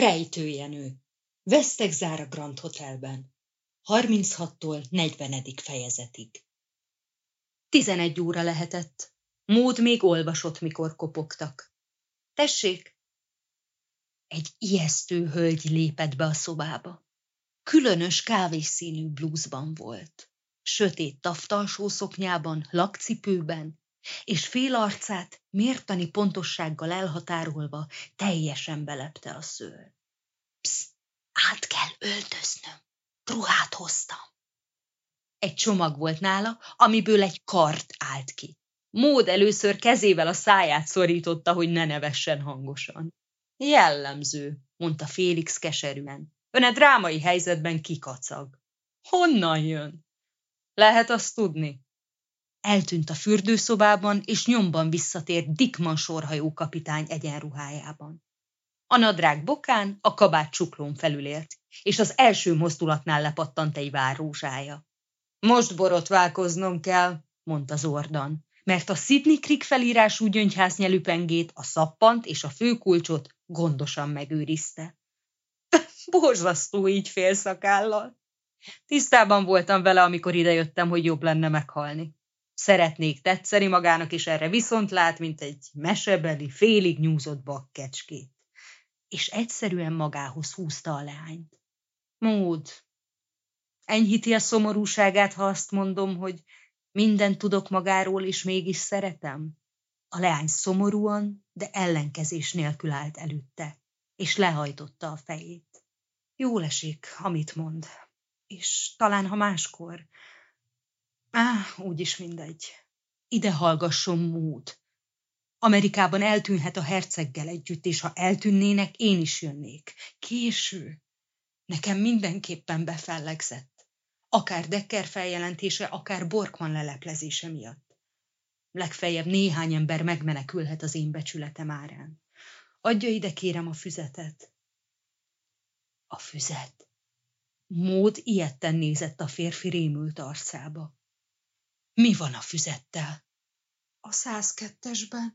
Rejtőjenő. Vesztegzár a Grand Hotelben. 36-tól 40. fejezetig. 11 óra lehetett. Mód még olvasott, mikor kopogtak. Tessék! Egy ijesztő hölgy lépett be a szobába. Különös kávészínű blúzban volt. Sötét taftalsó szoknyában, lakcipőben, és fél arcát mértani pontossággal elhatárolva teljesen belepte a szőr. Psz, át kell öltöznöm. Ruhát hoztam. Egy csomag volt nála, amiből egy kart állt ki. Mód először kezével a száját szorította, hogy ne nevessen hangosan. Jellemző, mondta Félix keserűen. Ön egy drámai helyzetben kikacag. Honnan jön? Lehet azt tudni? Eltűnt a fürdőszobában, és nyomban visszatért Dickman sorhajó kapitány egyenruhájában. A nadrág bokán, a kabát csuklón felülért, és az első mozdulatnál lepattant egy várrózsája. Most borotválkoznom kell, mondta zordan, mert a Sedlinc felírású gyöngyhásznyelű pengét, a szappant és a főkulcsot gondosan megőrizte. Borzasztó így félszakállal. Tisztában voltam vele, amikor idejöttem, hogy jobb lenne meghalni. Szeretnék tetszeni magának, és erre viszont lát, mint egy mesebeli, félig nyúzott bakkecskét. És egyszerűen magához húzta a leányt. Mód, enyhíti a szomorúságát, ha azt mondom, hogy mindent tudok magáról, és mégis szeretem? A leány szomorúan, de ellenkezés nélkül állt előtte, és lehajtotta a fejét. Jól esik, amit mond, és talán ha máskor... úgyis mindegy. Ide hallgasson, Mód. Amerikában eltűnhet a herceggel együtt, és ha eltűnnének, én is jönnék. Késő. Nekem mindenképpen befellegzett. Akár Dekker feljelentése, akár Borkman leleplezése miatt. Legfeljebb néhány ember megmenekülhet az én becsületem árán. Adja ide, kérem, a füzetet. A füzet. Mód ijetten nézett a férfi rémült arcába. Mi van a füzettel? A 102-esben.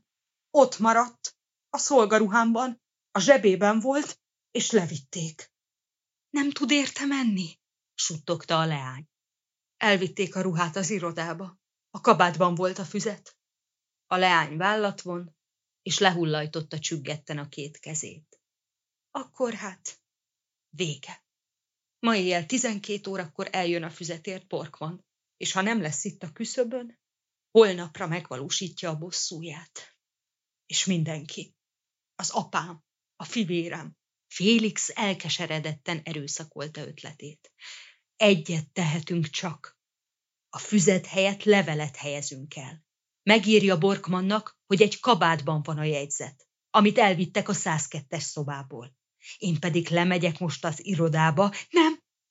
Ott maradt, a szolgaruhámban, a zsebében volt, és levitték. Nem tud érte menni? Suttogta a leány. Elvitték a ruhát az irodába. A kabátban volt a füzet. A leány vállat von, és lehullajtotta csüggetten a két kezét. Akkor hát, vége. Ma éjjel 12 órakor eljön a füzetért Borkman, és ha nem lesz itt a küszöbön, holnapra megvalósítja a bosszúját. És mindenki, az apám, a fivérem. Félix elkeseredetten erőszakolta ötletét. Egyet tehetünk csak. A füzet helyett levelet helyezünk el. Megírja Borkmannak, hogy egy kabátban van a jegyzet, amit elvittek a 102-es szobából. Én pedig lemegyek most az irodába.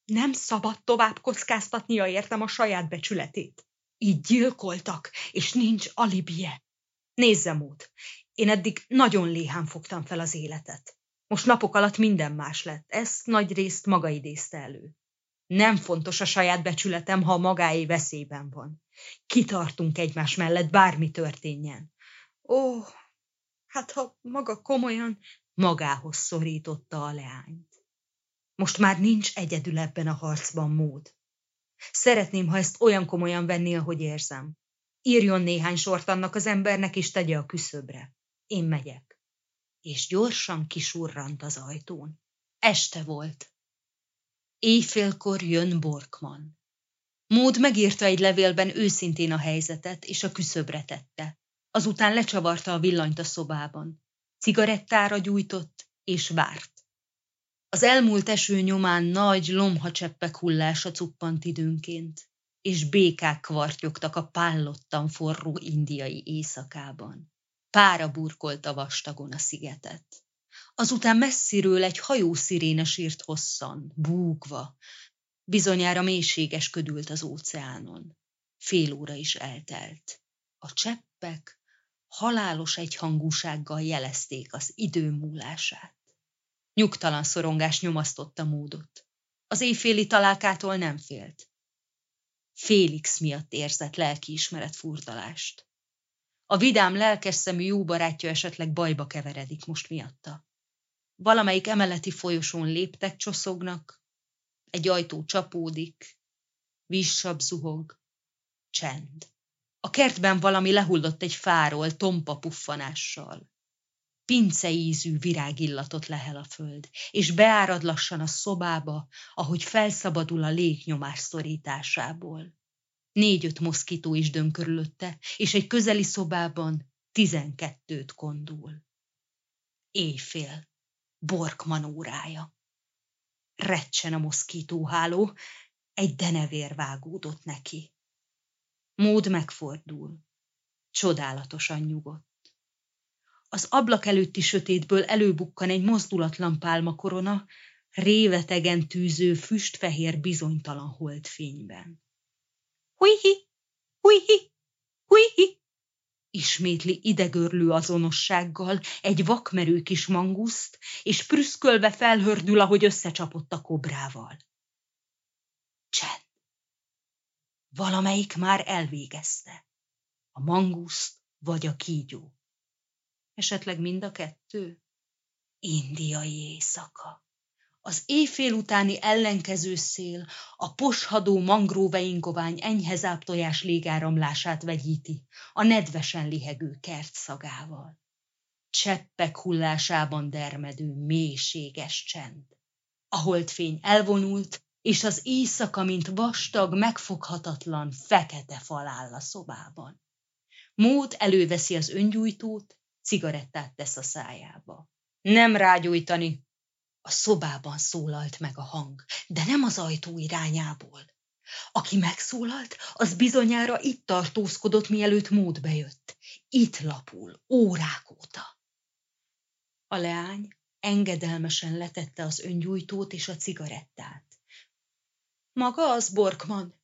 Nem szabad tovább kockáztatnia, értem, a saját becsületét. Így gyilkoltak, és nincs alibije. Nézzem, Mód, én eddig nagyon léhán fogtam fel az életet. Most napok alatt minden más lett, ezt nagy részt maga idézte elő. Nem fontos a saját becsületem, ha a magáé veszélyben van. Kitartunk egymás mellett, bármi történjen. Ó, hát ha maga komolyan... Magához szorította a leányt. Most már nincs egyedül ebben a harcban, Mód. Szeretném, ha ezt olyan komolyan vennél, ahogy érzem. Írjon néhány sort annak az embernek, és tegye a küszöbre. Én megyek. És gyorsan kisurrant az ajtón. Este volt. Éjfélkor jön Borkman. Mód megírta egy levélben őszintén a helyzetet, és a küszöbre tette. Azután lecsavarta a villanyt a szobában. Cigarettára gyújtott, és várt. Az elmúlt eső nyomán nagy lomhacseppek hullása cuppant időnként, és békák kvartyogtak a pállottan forró indiai éjszakában. Pára burkolta vastagon a szigetet. Azután messziről egy hajósziréna sírt hosszan, búgva. Bizonyára mélységes ködült az óceánon. Fél óra is eltelt. A cseppek halálos egyhangúsággal jelezték az idő múlását. Nyugtalan szorongás nyomasztotta Módot. Az éjféli találkától nem félt. Félix miatt érzett lelkiismeret furdalást. A vidám, lelkes szemű jó barátja esetleg bajba keveredik most miatta. Valamelyik emeleti folyosón léptek csoszognak, egy ajtó csapódik, vízsap zuhog, csend. A kertben valami lehullott egy fáról, tompa puffanással. Pinceízű virágillatot lehel a föld, és beárad lassan a szobába, ahogy felszabadul a légnyomás szorításából. 4-5 moszkitó is dön körülötte, és egy közeli szobában 12 kondul. Éjfél. Borkman órája. Recsen a moszkítóháló, egy denevér vágódott neki. Mód megfordul. Csodálatosan nyugodt. Az ablak előtti sötétből előbukkan egy mozdulatlan pálmakorona, révetegen tűző füstfehér bizonytalan holdfényben. Hújhi! Hújhi! Hújhi! Ismétli idegörlő azonossággal egy vakmerő kis manguszt, és prüszkölve felhördül, ahogy összecsapott a kobrával. Csend. Valamelyik már elvégezte. A manguszt vagy a kígyó. Esetleg mind a kettő? Indiai éjszaka. Az éjfél utáni ellenkező szél a poshadó mangróveingovány enyhe záptojás légáramlását vegyíti a nedvesen lihegő kert szagával. Cseppek hullásában dermedő mélységes csend. A holdfény elvonult, és az éjszaka, mint vastag, megfoghatatlan, fekete fal áll a szobában. Mód előveszi az öngyújtót, cigarettát tesz a szájába. Nem rágyújtani! A szobában szólalt meg a hang, de nem az ajtó irányából. Aki megszólalt, az bizonyára itt tartózkodott, mielőtt Mód bejött. Itt lapul, órák óta. A leány engedelmesen letette az öngyújtót és a cigarettát. Maga az Borkman?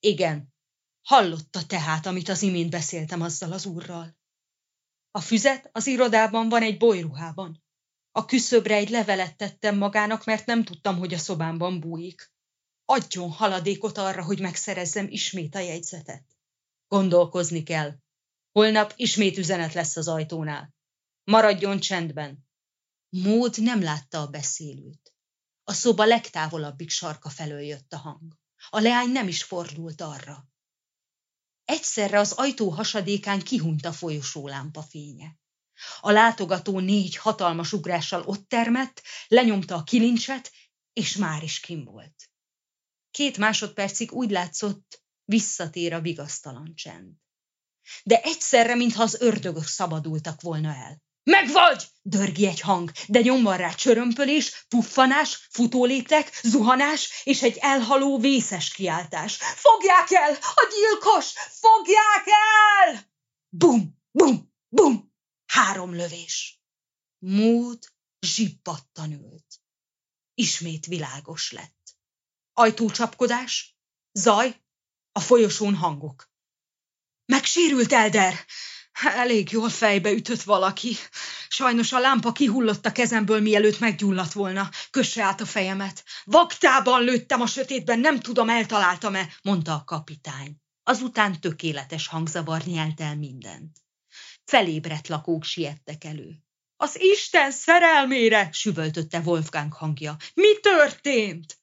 Igen. Hallotta tehát, amit az imént beszéltem azzal az úrral. A füzet az irodában van egy bolyruhában. A küszöbre egy levelet tettem magának, mert nem tudtam, hogy a szobámban bújik. Adjon haladékot arra, hogy megszerezzem ismét a jegyzetet. Gondolkozni kell. Holnap ismét üzenet lesz az ajtónál. Maradjon csendben. Mód nem látta a beszélőt. A szoba legtávolabbik sarka felől jött a hang. A leány nem is fordult arra. Egyszerre az ajtó hasadékán kihunyt a folyosó lámpa fénye. A látogató 4 hatalmas ugrással ott termett, lenyomta a kilincset, és már is kim volt. 2 másodpercig úgy látszott, visszatér a vigasztalan csend. De egyszerre, mintha az ördögök szabadultak volna el. Megvagy! Dörgi egy hang, de nyomban rá csörömpölés, puffanás, futóléptek, zuhanás és egy elhaló vészes kiáltás. Fogják el! A gyilkos! Fogják el! Bum! Bum! Bum! 3 lövés. Mód zsippattan ült. Ismét világos lett. Ajtócsapkodás, zaj, a folyosón hangok. Megsérült Elder. Elég jól fejbe ütött valaki. Sajnos a lámpa kihullott a kezemből, mielőtt meggyulladt volna. Kösse át a fejemet. Vaktában lőttem a sötétben, nem tudom, eltaláltam-e, mondta a kapitány. Azután tökéletes hangzavar nyelt el mindent. Felébredt lakók siettek elő. Az Isten szerelmére! Süvöltötte Wolfgang hangja. Mi történt?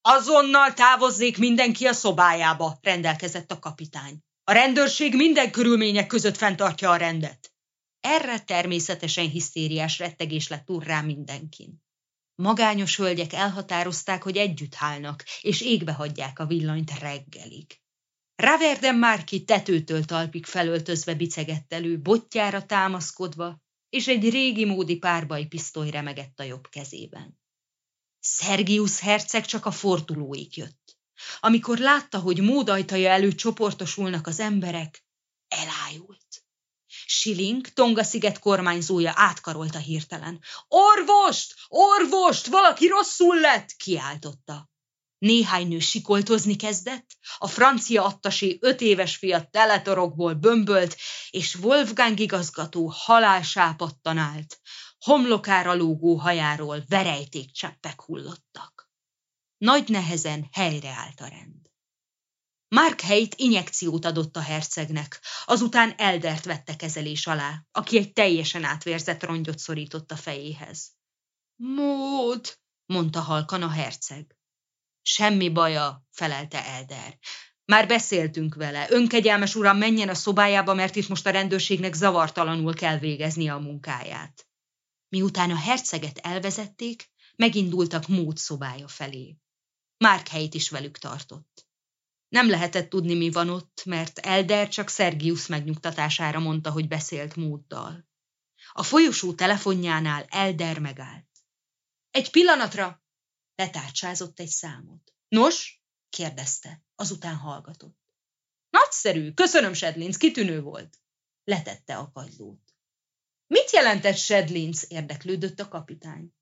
Azonnal távozzék mindenki a szobájába, rendelkezett a kapitány. A rendőrség minden körülmények között fenntartja a rendet. Erre természetesen hisztériás rettegés lett urrá mindenkin. Magányos hölgyek elhatározták, hogy együtt hálnak, és égbe hagyják a villanyt reggelig. Raverden Márki tetőtől talpig felöltözve bicegett elő, bottyára támaszkodva, és egy régi módi párbajpisztoly remegett a jobb kezében. Szergiusz herceg csak a fordulóig jött. Amikor látta, hogy Mód ajtaja előtt csoportosulnak az emberek, elájult. Silink, Tonga-sziget kormányzója átkarolta hirtelen. Orvost! Orvost! Valaki rosszul lett! Kiáltotta. Néhány nő sikoltozni kezdett, a francia attasé 5 éves fia teletorokból bömbölt, és Wolfgang igazgató halálsápadtan állt, homlokára lógó hajáról verejtékcseppek hullottak. Nagy nehezen helyreállt a rend. Markheit injekciót adott a hercegnek, azután Eldert vette kezelés alá, aki egy teljesen átvérzett rongyot szorított a fejéhez. Mód, mondta halkan a herceg. Semmi baja, felelte Elder. Már beszéltünk vele. Önkegyelmes uram, menjen a szobájába, mert itt most a rendőrségnek zavartalanul kell végeznie a munkáját. Miután a herceget elvezették, megindultak Mód szobája felé. Markheit is velük tartott. Nem lehetett tudni, mi van ott, mert Elder csak Szergiusz megnyugtatására mondta, hogy beszélt Móddal. A folyosó telefonjánál Elder megállt. Egy pillanatra! Letárcsázott egy számot. Nos? kérdezte, azután hallgatott. Nagyszerű, köszönöm, Sedlinc, kitűnő volt. Letette a kagylót. Mit jelentett Sedlinc? Érdeklődött a kapitány.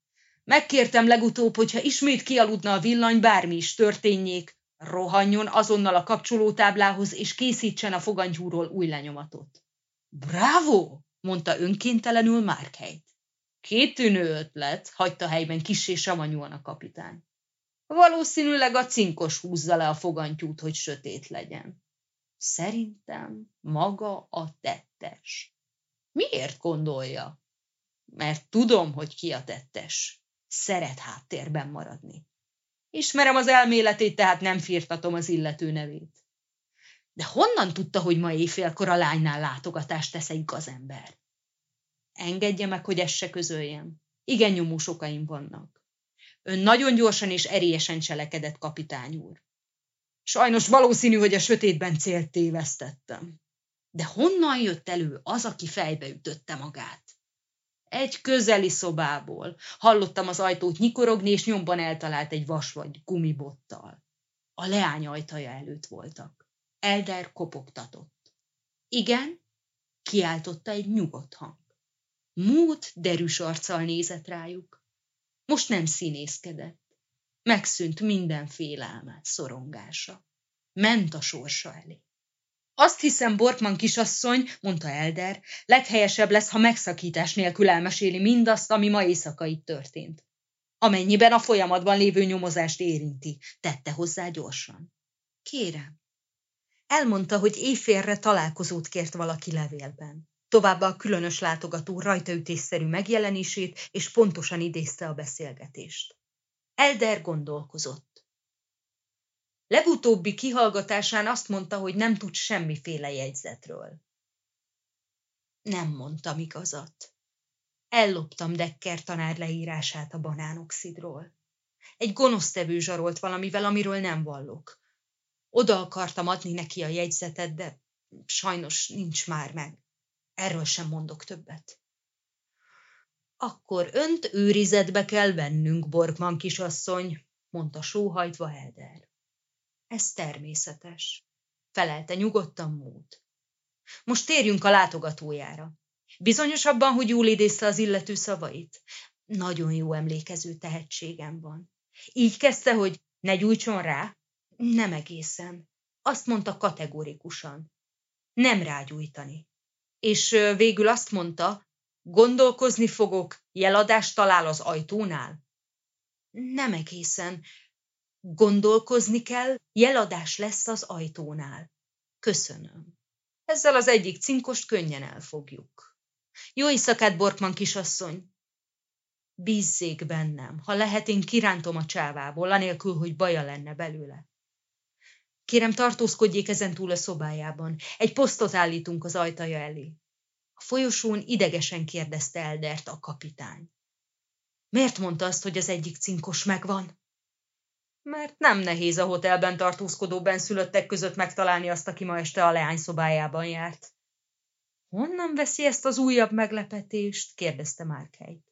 Megkértem legutóbb, hogyha ismét kialudna a villany, bármi is történjék, rohanjon azonnal a kapcsolótáblához, és készítsen a fogantyúról új lenyomatot. Bravo! mondta önkéntelenül Markheit. Kitűnő ötlet, hagyta helyben kissé savanyúan a kapitány. Valószínűleg a cinkos húzza le a fogantyút, hogy sötét legyen. Szerintem maga a tettes. Miért gondolja? Mert tudom, hogy ki a tettes. Szeret háttérben maradni. Ismerem az elméletét, tehát nem firtatom az illető nevét. De honnan tudta, hogy ma éjfélkor a lánynál látogatást tesz egy gazember? Engedje meg, hogy ezt se közöljem. Igen nyomós okaim vannak. Ön nagyon gyorsan és erélyesen cselekedett, kapitány úr. Sajnos valószínű, hogy a sötétben célt tévesztettem. De honnan jött elő az, aki fejbe ütötte magát? Egy közeli szobából. Hallottam az ajtót nyikorogni, és nyomban eltalált egy vas vagy gumibottal. A leány ajtaja előtt voltak. Elder kopogtatott. Igen, kiáltotta egy nyugodt hang. Mód derűs arccal nézett rájuk. Most nem színészkedett. Megszűnt minden félelme, szorongása. Ment a sorsa elé. Azt hiszem, Borkman kisasszony, mondta Elder, leghelyesebb lesz, ha megszakítás nélkül elmeséli mindazt, ami ma éjszaka itt történt. Amennyiben a folyamatban lévő nyomozást érinti, tette hozzá gyorsan. Kérem. Elmondta, hogy éjfélre találkozót kért valaki levélben. Továbbá a különös látogató rajtaütésszerű megjelenését, és pontosan idézte a beszélgetést. Elder gondolkozott. Legutóbbi kihallgatásán azt mondta, hogy nem tud semmiféle jegyzetről. Nem mondtam igazat. Elloptam Dekker tanár leírását a banánoxidról. Egy gonosztevő zsarolt valamivel, amiről nem vallok. Oda akartam adni neki a jegyzetet, de sajnos nincs már meg. Erről sem mondok többet. Akkor önt őrizetbe kell vennünk, Borkman kisasszony, mondta sóhajtva Elder. Ez természetes, felelte nyugodtan Mód. Most térjünk a látogatójára. Bizonyos abban, hogy jól idézte az illető szavait? Nagyon jó emlékező tehetségem van. Így kezdte, hogy ne gyújtson rá? Nem egészen. Azt mondta kategorikusan. Nem rágyújtani. És végül azt mondta, gondolkozni fogok, jeladást talál az ajtónál? Nem egészen. Gondolkozni kell, jeladás lesz az ajtónál. Köszönöm. Ezzel az egyik cinkost könnyen elfogjuk. Jó éjszakát, Borkman kisasszony! Bízzék bennem, ha lehet, én kirántom a csávából, anélkül, hogy baja lenne belőle. Kérem, tartózkodjék ezentúl a szobájában. Egy posztot állítunk az ajtaja elé. A folyosón idegesen kérdezte Eldert a kapitány. Miért mondta azt, hogy az egyik cinkos megvan? Mert nem nehéz a hotelben tartózkodó benszülöttek között megtalálni azt, aki ma este a leány szobájában járt. Honnan veszi ezt az újabb meglepetést? Kérdezte Markheit.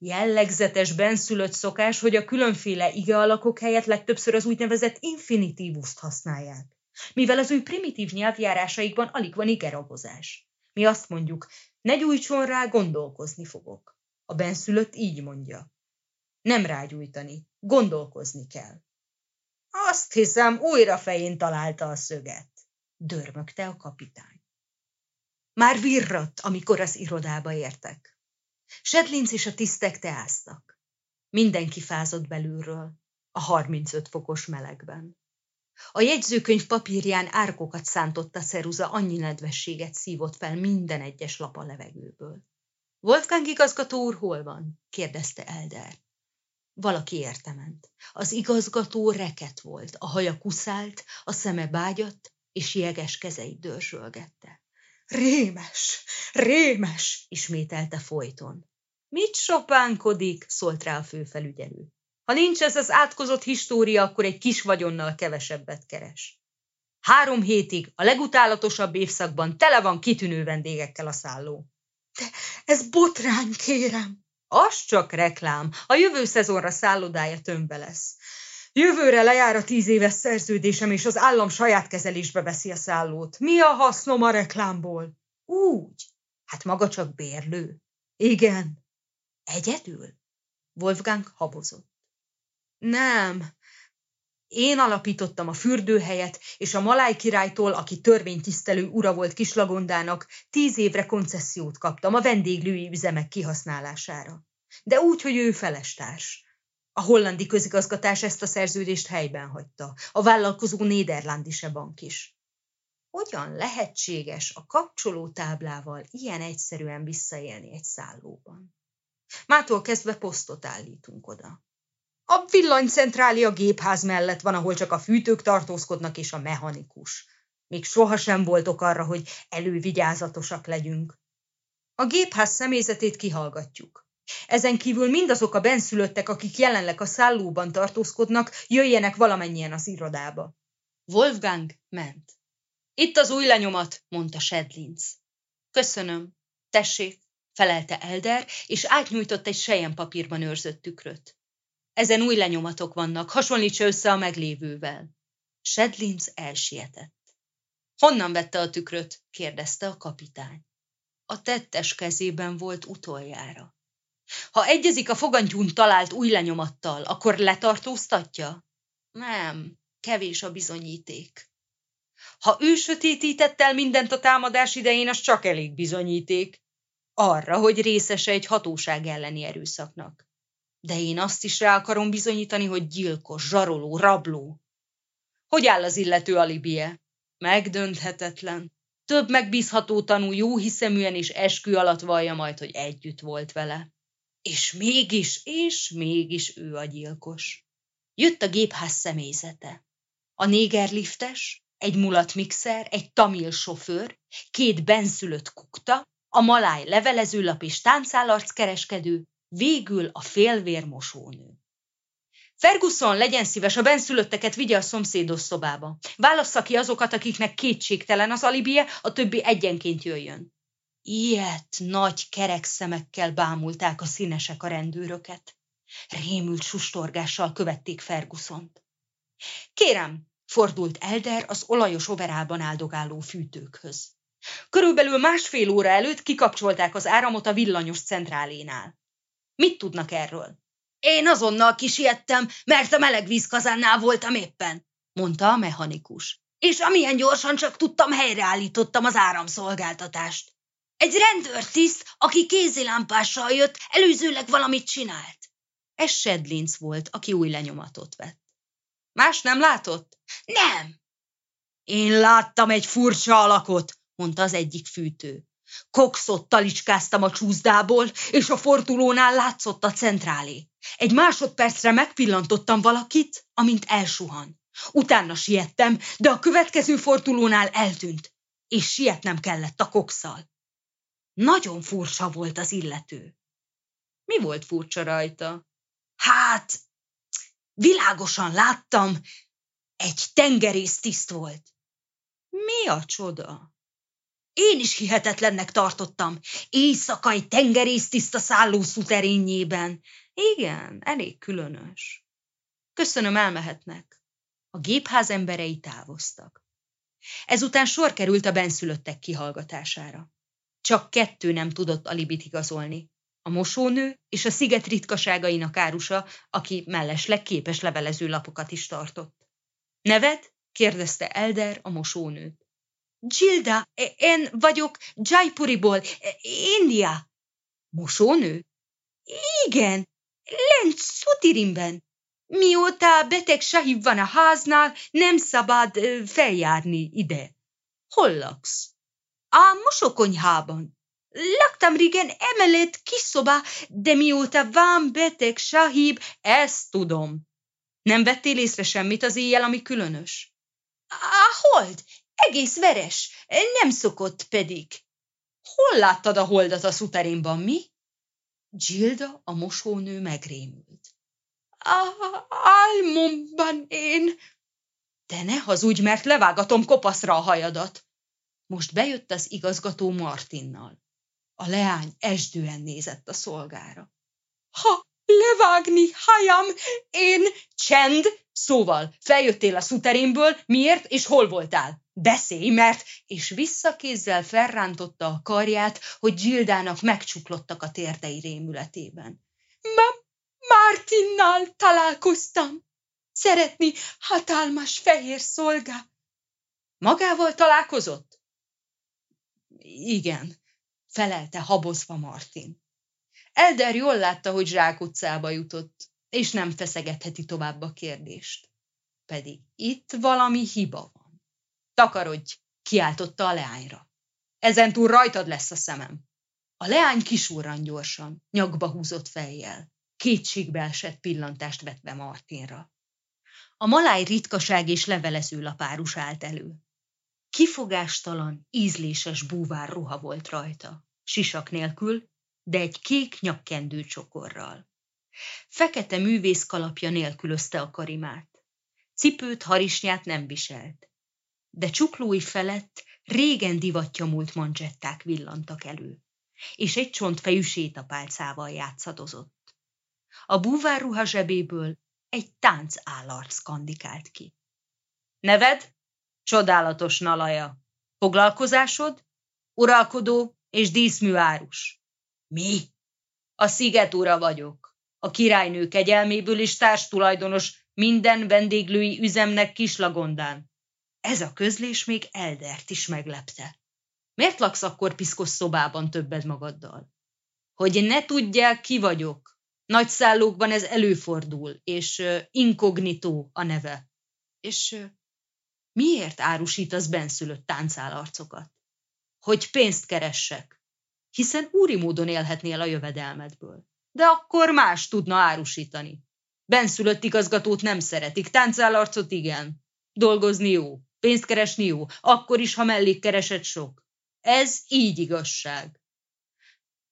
Jellegzetes benszülött szokás, hogy a különféle igealakok helyett legtöbbször az úgynevezett infinitívust használják, mivel az ő primitív nyelvjárásaikban alig van igeragozás. Mi azt mondjuk, ne gyújtson rá, gondolkozni fogok. A benszülött így mondja. Nem rágyújtani, gondolkozni kell. Azt hiszem, újra fején találta a szöget, dörmögte a kapitány. Már virradt, amikor az irodába értek. Sedlinc és a tisztek teáztak. Mindenki fázott belülről, a 35 fokos melegben. A jegyzőkönyv papírján árkokat szántott a ceruza, annyi nedvességet szívott fel minden egyes lap a levegőből. Wolfgang igazgató úr hol van? Kérdezte Elder. Valaki érte ment. Az igazgató reket volt, a haja kuszált, a szeme bágyadt, és jeges kezeit dörzsölgette. Rémes, rémes, ismételte folyton. Mit sopánkodik, szólt rá a főfelügyelő. Ha nincs ez az átkozott história, akkor egy kis vagyonnal kevesebbet keres. 3 hétig, a legutálatosabb évszakban tele van kitűnő vendégekkel a szálló. De ez botrány, kérem! Az csak reklám, a jövő szezonra szállodája tömbbe lesz. Jövőre lejár a 10 éves szerződésem, és az állam saját kezelésbe veszi a szállót. Mi a hasznom a reklámból? Úgy? Hát maga csak bérlő. Igen. Egyedül? Wolfgang habozott. Nem. Én alapítottam a fürdőhelyet, és a maláj királytól, aki törvénytisztelő ura volt Kis Lagondának, 10 évre koncessziót kaptam a vendéglői üzemek kihasználására. De úgy, hogy ő felestárs. A hollandi közigazgatás ezt a szerződést helyben hagyta. A vállalkozó néderlandi se bank is. Hogyan lehetséges a kapcsolótáblával ilyen egyszerűen visszaélni egy szállóban? Mától kezdve posztot állítunk oda. A villanycentrália gépház mellett van, ahol csak a fűtők tartózkodnak és a mechanikus. Még sohasem voltok arra, hogy elővigyázatosak legyünk. A gépház személyzetét kihallgatjuk. Ezen kívül mindazok a benszülöttek, akik jelenleg a szállóban tartózkodnak, jöjjenek valamennyien az irodába. Wolfgang ment. Itt az új lenyomat, mondta Sedlinc. Köszönöm. Tessék, felelte Elder, és átnyújtott egy selyempapírban őrzött tükröt. Ezen új lenyomatok vannak, hasonlítsa össze a meglévővel. Sedlinc elsietett. Honnan vette a tükröt? Kérdezte a kapitány. A tettes kezében volt utoljára. Ha egyezik a fogantyún talált új lenyomattal, akkor letartóztatja? Nem, kevés a bizonyíték. Ha ő sötétített el mindent a támadás idején, az csak elég bizonyíték. Arra, hogy részese egy hatóság elleni erőszaknak. De én azt is rá akarom bizonyítani, hogy gyilkos, zsaroló, rabló. Hogy áll az illető alibije? Megdönthetetlen. Több megbízható tanú jóhiszeműen és eskü alatt vallja majd, hogy együtt volt vele. És mégis ő a gyilkos. Jött a gépház személyzete. A négerliftes, egy mulatmixer, egy tamil sofőr, 2 benszülött kukta, a maláj levelezőlap és táncálarckereskedő, végül a félvér mosónő. Ferguson, legyen szíves, a benszülötteket vigye a szomszédos szobába. Válassza ki azokat, akiknek kétségtelen az alibije, a többi egyenként jöjjön. Ilyet nagy kerek szemekkel bámulták a színesek a rendőröket. Rémült sustorgással követték Fergusont. Kérem, fordult Elder az olajos overában áldogáló fűtőkhöz. Körülbelül 1,5 óra előtt kikapcsolták az áramot a villanyos centrálénál. Mit tudnak erről? Én azonnal kisiettem, mert a melegvízkazánnál voltam éppen, mondta a mechanikus. És amilyen gyorsan csak tudtam, helyreállítottam az áramszolgáltatást. Egy rendőrtiszt, aki kézilámpással jött, előzőleg valamit csinált. Ez Sedlinc volt, aki új lenyomatot vett. Más nem látott? Nem. Én láttam egy furcsa alakot, mondta az egyik fűtő. Kokszot talicskáztam a csúszdából, és a fordulónál látszott a centrálé. Egy másodpercre megpillantottam valakit, amint elsuhan. Utána siettem, de a következő fordulónál eltűnt, és sietnem kellett a kokszal. Nagyon furcsa volt az illető. Mi volt furcsa rajta? Hát, világosan láttam, egy tengerésztiszt volt. Mi a csoda? Én is hihetetlennek tartottam. Éjszakai tengerésztiszt a szálló szuterényében. Igen, elég különös. Köszönöm, elmehetnek. A gépház emberei távoztak. Ezután sor került a benszülöttek kihallgatására. Csak 2 nem tudott alibit igazolni. A mosónő és a sziget ritkaságainak árusa, aki mellesleg képes levelezőlapokat is tartott. Neved? kérdezte Elder a mosónőt. Gyilda, én vagyok Jaipuriból, India. Mosónő? Igen, lent Szutirimben. Mióta beteg sahib van a háznál, nem szabad feljárni ide. Hol laksz? A mosókonyhában. Laktam régen emellett kis szoba, de mióta van beteg sahib, ezt tudom. Nem vettél észre semmit az éjjel, ami különös? A hold, egész veres, nem szokott pedig. Hol láttad a holdat a szutarimban, mi? Gyilda, a mosónő megrémült. Álmomban én... De ne hazudj, mert levágatom kopaszra a hajadat. Most bejött az igazgató Martinnal. A leány esdően nézett a szolgára. Ha levágni hajam, én... Csend! Szóval feljöttél a szutarimből, miért és hol voltál? Beszélj, mert... És visszakézzel felrántotta a karját, hogy Gyildának megcsuklottak a térdei rémületében. Martinnal találkoztam. Szeretni hatalmas fehér szolgá. Magával találkozott? Igen, felelte habozva Martin. Elder jól látta, hogy zsákutcába jutott, és nem feszegetheti tovább a kérdést. Pedig itt valami hiba van. Takarodj, kiáltotta a leányra. Ezentúl rajtad lesz a szemem. A leány kisúrran gyorsan, nyakba húzott fejjel, kétségbe esett pillantást vetve Martinra. A maláj ritkaság és levelező lapárus állt elő. Kifogástalan, ízléses búvár ruha volt rajta, sisak nélkül, de egy kék nyakkendő csokorral. Fekete művészkalapja nélkülözte a karimát. Cipőt, harisnyát nem viselt, de csuklói felett régen divatja múlt manzsetták villantak elő, és egy csontfejű sétapálcával játszadozott. A búvárruha zsebéből egy táncállarc skandikált ki. Neved? Csodálatos Nalaja. Foglalkozásod? Uralkodó és díszműárus. Mi? A sziget ura vagyok. A királynő kegyelméből is társtulajdonos minden vendéglői üzemnek Kis Lagondán. Ez a közlés még Eldert is meglepte. Miért laksz akkor piszkos szobában többed magaddal? Hogy ne tudják, ki vagyok. Nagy szállókban ez előfordul, és inkognitó a neve. És miért árusítasz benszülött táncálarcokat? Hogy pénzt keressek, hiszen úri módon élhetnél a jövedelmedből. De akkor más tudna árusítani. Benszülött igazgatót nem szeretik, táncálarcot igen. Dolgozni jó, pénzt keresni jó, akkor is, ha mellé keresed sok. Ez így igazság.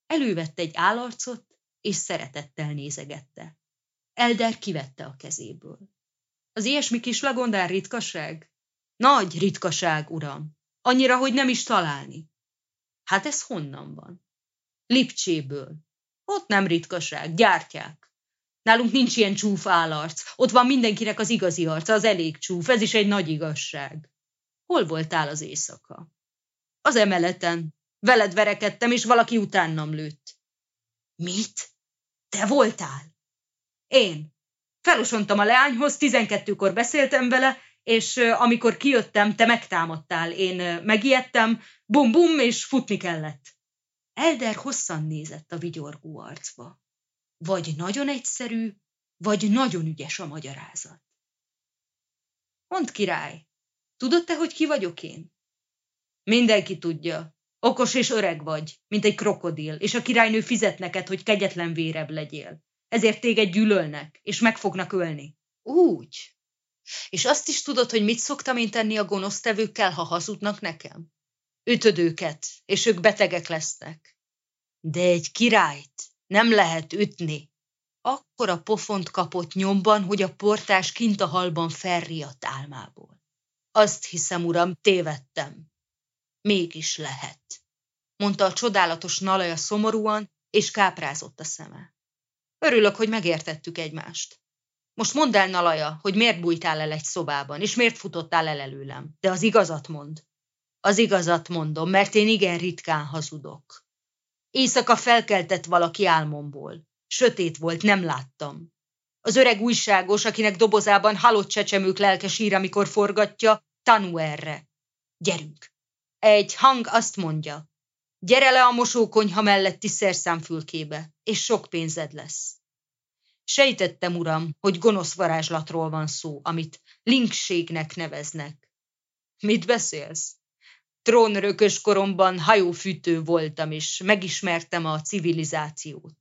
Elővette egy állarcot, és szeretettel nézegette. Elder kivette a kezéből. Az ilyesmi Kis Lagondán ritkaság? Nagy ritkaság, uram. Annyira, hogy nem is találni. Hát ez honnan van? Lipcséből. Ott nem ritkaság, gyártják. Nálunk nincs ilyen csúf állarc. Ott van mindenkinek az igazi arca, az elég csúf. Ez is egy nagy igazság. Hol voltál az éjszaka? Az emeleten. Veled verekedtem, és valaki utánam lőtt. Mit? Te voltál? Én. Felosontam a leányhoz, 12-kor beszéltem vele, és amikor kijöttem, te megtámadtál. Én megijedtem, bum-bum, és futni kellett. Elder hosszan nézett a vigyorgó arcba. Vagy nagyon egyszerű, vagy nagyon ügyes a magyarázat. Mondd, király, tudod te, hogy ki vagyok én? Mindenki tudja. Okos és öreg vagy, mint egy krokodil, és a királynő fizet neked, hogy kegyetlen vérebb legyél. Ezért téged gyűlölnek, és meg fognak ölni. Úgy. És azt is tudod, hogy mit szoktam én tenni a gonosztevőkkel, ha hazudnak nekem? Ütöd őket, és ők betegek lesznek. De egy királyt nem lehet ütni. Akkora pofont kapott nyomban, hogy a portás kint a halban felriadt álmából. Azt hiszem, uram, tévedtem. Mégis lehet, mondta a csodálatos Nalaja szomorúan, és káprázott a szeme. Örülök, hogy megértettük egymást. Most mondd el, Nalaja, hogy miért bújtál el egy szobában, és miért futottál el előlem, de az igazat mondd. Az igazat mondom, mert én igen ritkán hazudok. Éjszaka felkeltett valaki álmomból. Sötét volt, nem láttam. Az öreg újságos, akinek dobozában halott csecsemők lelke sír, amikor forgatja, tanú erre. Gyerünk! Egy hang azt mondja, gyere le a mosókonyha melletti szerszámfülkébe, és sok pénzed lesz. Sejtettem, uram, hogy gonosz varázslatról van szó, amit linkségnek neveznek. Mit beszélsz? Trónörökös koromban hajófűtő voltam, és megismertem a civilizációt.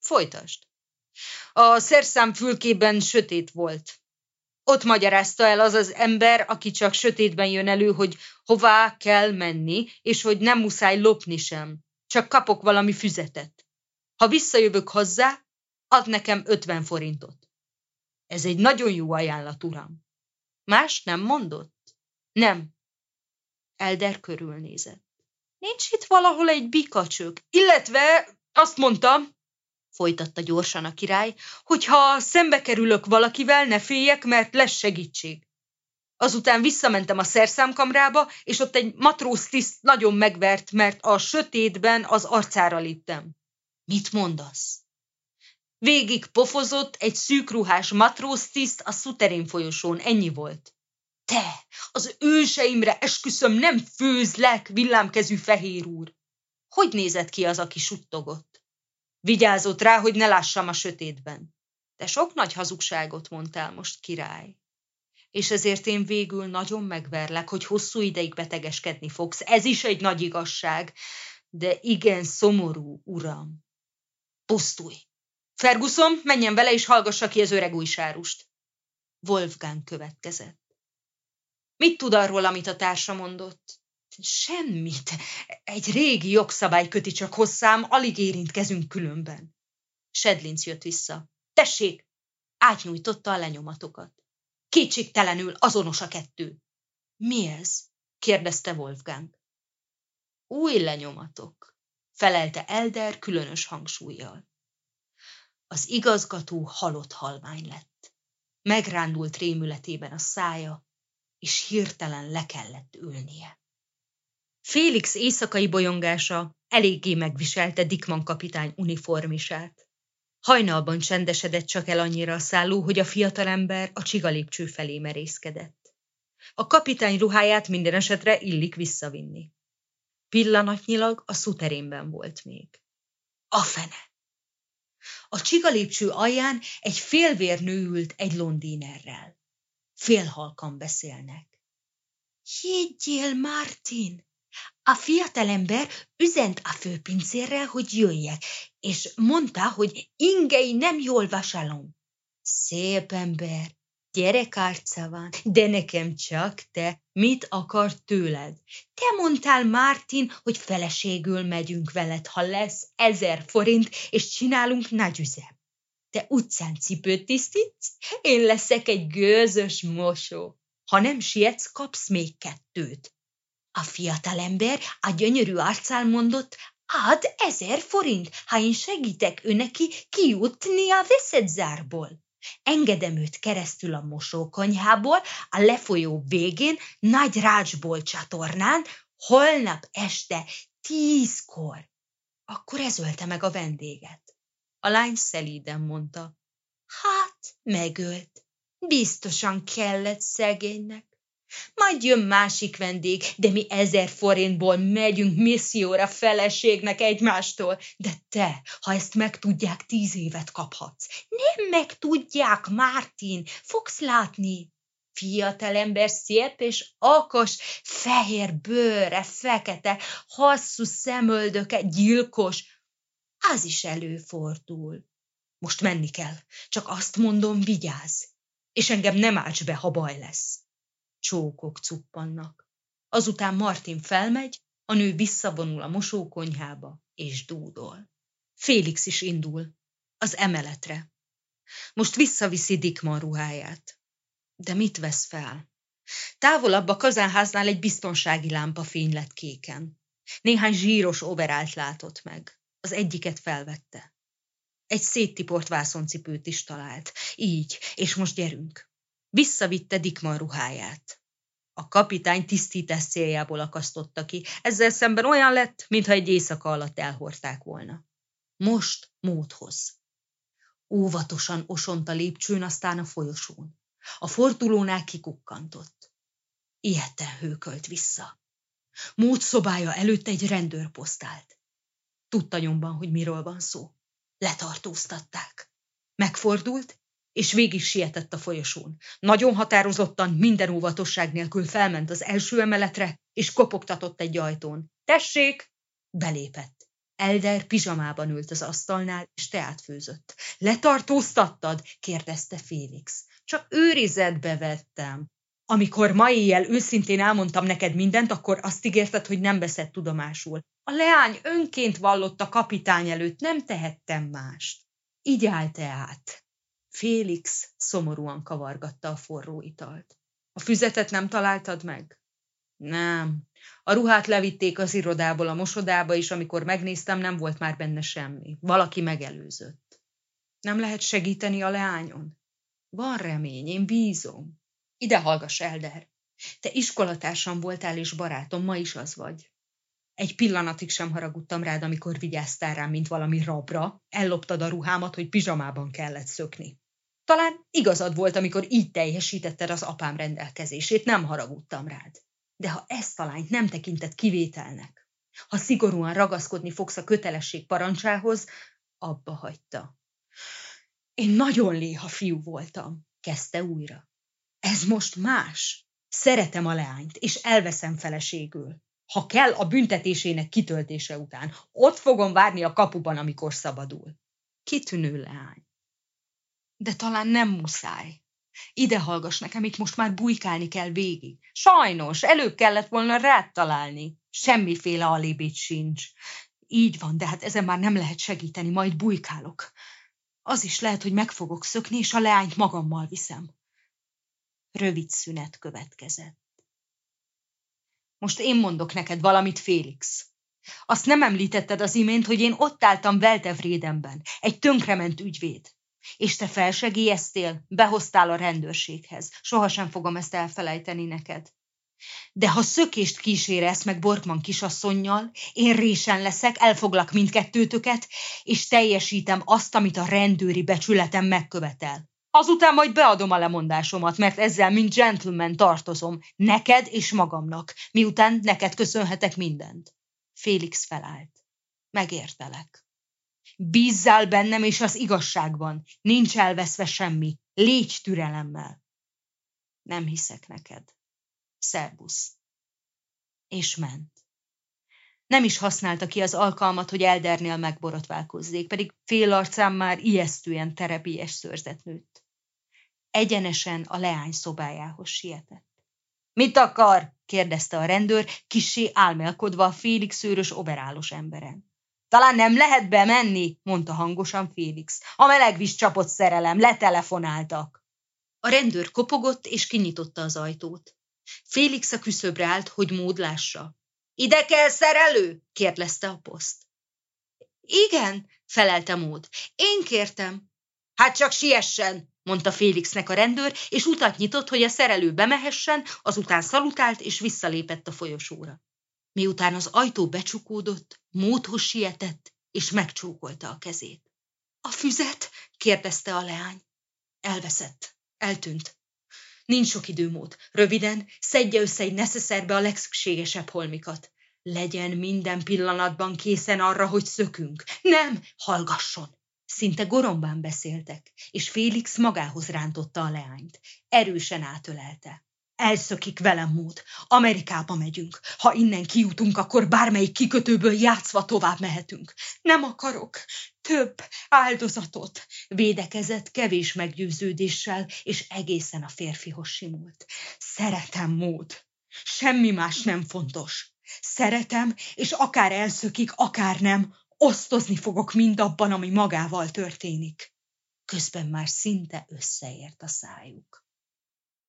Folytasd. A szerszám fülkében sötét volt. Ott magyarázta el az az ember, aki csak sötétben jön elő, hogy hová kell menni, és hogy nem muszáj lopni sem. Csak kapok valami füzetet. Ha visszajövök hozzá, ad nekem 50 forintot. Ez egy nagyon jó ajánlat, uram. Más nem mondott? Nem. Elder körülnézett. Nincs itt valahol egy bikacsök? Illetve azt mondtam, folytatta gyorsan a király, hogy ha szembe kerülök valakivel, ne féljek, mert lesz segítség. Azután visszamentem a szerszámkamrába, és ott egy matróztiszt nagyon megvert, mert a sötétben az arcára léptem. Mit mondasz? Végig pofozott egy szűkruhás matróztiszt a Szutirim folyosón, ennyi volt. Te, az őseimre esküszöm, nem főzlek, villámkezű fehér úr. Hogy nézett ki az, aki suttogott? Vigyázott rá, hogy ne lássam a sötétben. Te sok nagy hazugságot mondtál most, király. És ezért én végül nagyon megverlek, hogy hosszú ideig betegeskedni fogsz. Ez is egy nagy igazság, de igen szomorú, uram. Pusztulj! Ferguson, menjen vele és hallgassa ki az öreg újsárust. Wolfgang következett. Mit tud arról, amit a társa mondott? Semmit. Egy régi jogszabály köti csak hozzám, alig érintkezünk különben. Sedlinc jött vissza. Tessék! Átnyújtotta a lenyomatokat. Kétségtelenül azonos a kettő. Mi ez? Kérdezte Wolfgang. Új lenyomatok, felelte Elder különös hangsúlyjal. Az igazgató halott halvány lett. Megrándult rémületében a szája, és hirtelen le kellett ülnie. Félix éjszakai bolyongása eléggé megviselte Dickman kapitány uniformisát. Hajnalban csendesedett csak el annyira a szálló, hogy a fiatalember a csigalépcső felé merészkedett. A kapitány ruháját minden esetre illik visszavinni. Pillanatnyilag a Szutirimben volt még. A fene! A csigalépcső alján egy félvérnő ült egy londinerrel. Félhalkan beszélnek. Higgyél, Martin! A fiatalember üzent a főpincérrel, hogy jöjjek, és mondta, hogy ingei nem jól vasalom. Szép ember, gyerekarca van, de nekem csak te. Mit akar tőled? Te mondtál, Martin, hogy feleségül megyünk veled, ha lesz 1000 forint, és csinálunk nagy üzem. Te utcán cipőt tisztítsz, én leszek egy gőzös mosó. Ha nem sietsz, kapsz még 2-t. A fiatalember a gyönyörű arccal mondott, add 1000 forint, ha én segítek ő neki kijutni a veszedzárból. Engedem őt keresztül a mosókonyhából, a lefolyó végén, nagy rácsból csatornán, holnap este 10-kor. Akkor ez ölte meg a vendéget. A lány szelíden mondta. Hát, megölt. Biztosan kellett szegénynek. Majd jön másik vendég, de mi 1000 forintból megyünk misszióra feleségnek egymástól. De te, ha ezt megtudják, 10 évet kaphatsz. Nem megtudják, Martin, fogsz látni. Fiatalember szép és okos, fehér bőre, fekete, hosszú szemöldöke, gyilkos. Az is előfordul. Most menni kell, csak azt mondom, vigyázz, és engem nem ács be, ha baj lesz. Csókok cuppannak. Azután Martin felmegy, a nő visszavonul a mosókonyhába, és dúdol. Félix is indul, az emeletre. Most visszaviszi Dickman ruháját. De mit vesz fel? Távolabb a kazánháznál egy biztonsági lámpa fény lett kéken. Néhány zsíros overált látott meg. Az egyiket felvette. Egy széttiport vászoncipőt is talált. Így, és most gyerünk. Visszavitte Dickman ruháját. A kapitány tisztítás céljából akasztotta ki. Ezzel szemben olyan lett, mintha egy éjszaka alatt elhordták volna. Most módhoz. Óvatosan osont a lépcsőn, aztán a folyosón. A fordulónál kikukkantott. Ijedten hőkölt vissza. Mód szobája előtt egy rendőr posztált. Tudta nyomban, hogy miről van szó. Letartóztatták. Megfordult, és végig sietett a folyosón. Nagyon határozottan, minden óvatosság nélkül felment az első emeletre, és kopogtatott egy ajtón. Tessék! Belépett. Elder pizsamában ült az asztalnál, és teát főzött. Letartóztattad? Kérdezte Félix. Csak őrizetbe vettem. Amikor ma éjjel őszintén elmondtam neked mindent, akkor azt ígérted, hogy nem veszed tudomásul. A leány önként vallott a kapitány előtt, nem tehettem mást. Így áll teát. Félix szomorúan kavargatta a forró italt. A füzetet nem találtad meg? Nem. A ruhát levitték az irodából a mosodába, és amikor megnéztem, nem volt már benne semmi. Valaki megelőzött. Nem lehet segíteni a leányon? Van remény, én bízom. Ide hallgass, Elder. Te iskolatársam voltál és barátom, ma is az vagy. Egy pillanatig sem haragudtam rád, amikor vigyáztál rám, mint valami rabra. Elloptad a ruhámat, hogy pizsamában kellett szökni. Talán igazad volt, amikor így teljesítetted az apám rendelkezését, nem haragudtam rád. De ha ezt a lányt nem tekinted kivételnek, ha szigorúan ragaszkodni fogsz a kötelesség parancsához, abba hagyta. Én nagyon léha fiú voltam, kezdte újra. Ez most más. Szeretem a leányt, és elveszem feleségül. Ha kell, a büntetésének kitöltése után. Ott fogom várni a kapuban, amikor szabadul. Kitűnő leány. De talán nem muszáj. Ide hallgass nekem, itt most már bujkálni kell végig. Sajnos, előbb kellett volna rád találni. Semmiféle alibit sincs. Így van, de hát ezen már nem lehet segíteni, majd bujkálok. Az is lehet, hogy meg fogok szökni, és a leányt magammal viszem. Rövid szünet következett. Most én mondok neked valamit, Félix. Azt nem említetted az imént, hogy én ott álltam Veltevrédenben, egy tönkrement ügyvéd. És te felsegélyeztél, behoztál a rendőrséghez. Sohasem fogom ezt elfelejteni neked. De ha szökést kísérelsz meg Borkman kisasszonnyal, én résen leszek, elfoglak mindkettőtöket, és teljesítem azt, amit a rendőri becsületem megkövetel. Azután majd beadom a lemondásomat, mert ezzel, mint gentleman tartozom, neked és magamnak, miután neked köszönhetek mindent. Félix felállt. Megértelek. Bízzál bennem és az igazságban. Nincs elveszve semmi. Légy türelemmel. Nem hiszek neked. Szervusz. És ment. Nem is használta ki az alkalmat, hogy Eldernél megborotválkozzék, pedig fél arcán már ijesztően terepies szőrzet nőtt. Egyenesen a leány szobájához sietett. – Mit akar? – kérdezte a rendőr, kissé álmélkodva a félig szőrös overálos emberen. – Talán nem lehet bemenni – mondta hangosan Félix. – A melegvíz csapott szerelem, letelefonáltak. A rendőr kopogott és kinyitotta az ajtót. Félix a küszöbre állt, hogy mód lássa. – Ide kell szerelő? – kérdezte a poszt. – Igen – felelte Mód. – Én kértem. – Hát csak siessen – mondta Félixnek a rendőr, és utat nyitott, hogy a szerelő bemehessen, azután szalutált és visszalépett a folyosóra. Miután az ajtó becsukódott, Módhoz sietett, és megcsókolta a kezét. – A füzet? – kérdezte a leány. – Elveszett. Eltűnt. Nincs sok idő, Mód. Röviden, szedje össze egy neszeszerbe a legszükségesebb holmikat. Legyen minden pillanatban készen arra, hogy szökünk. Nem, hallgasson! Szinte gorombán beszéltek, és Félix magához rántotta a leányt. Erősen átölelte. Elszökik velem, Mód. Amerikába megyünk. Ha innen kijutunk, akkor bármelyik kikötőből játszva tovább mehetünk. Nem akarok több áldozatot. Védekezett kevés meggyőződéssel, és egészen a férfihoz simult. Szeretem, Mód. Semmi más nem fontos. Szeretem, és akár elszökik, akár nem, osztozni fogok mindabban, ami magával történik. Közben már szinte összeért a szájuk.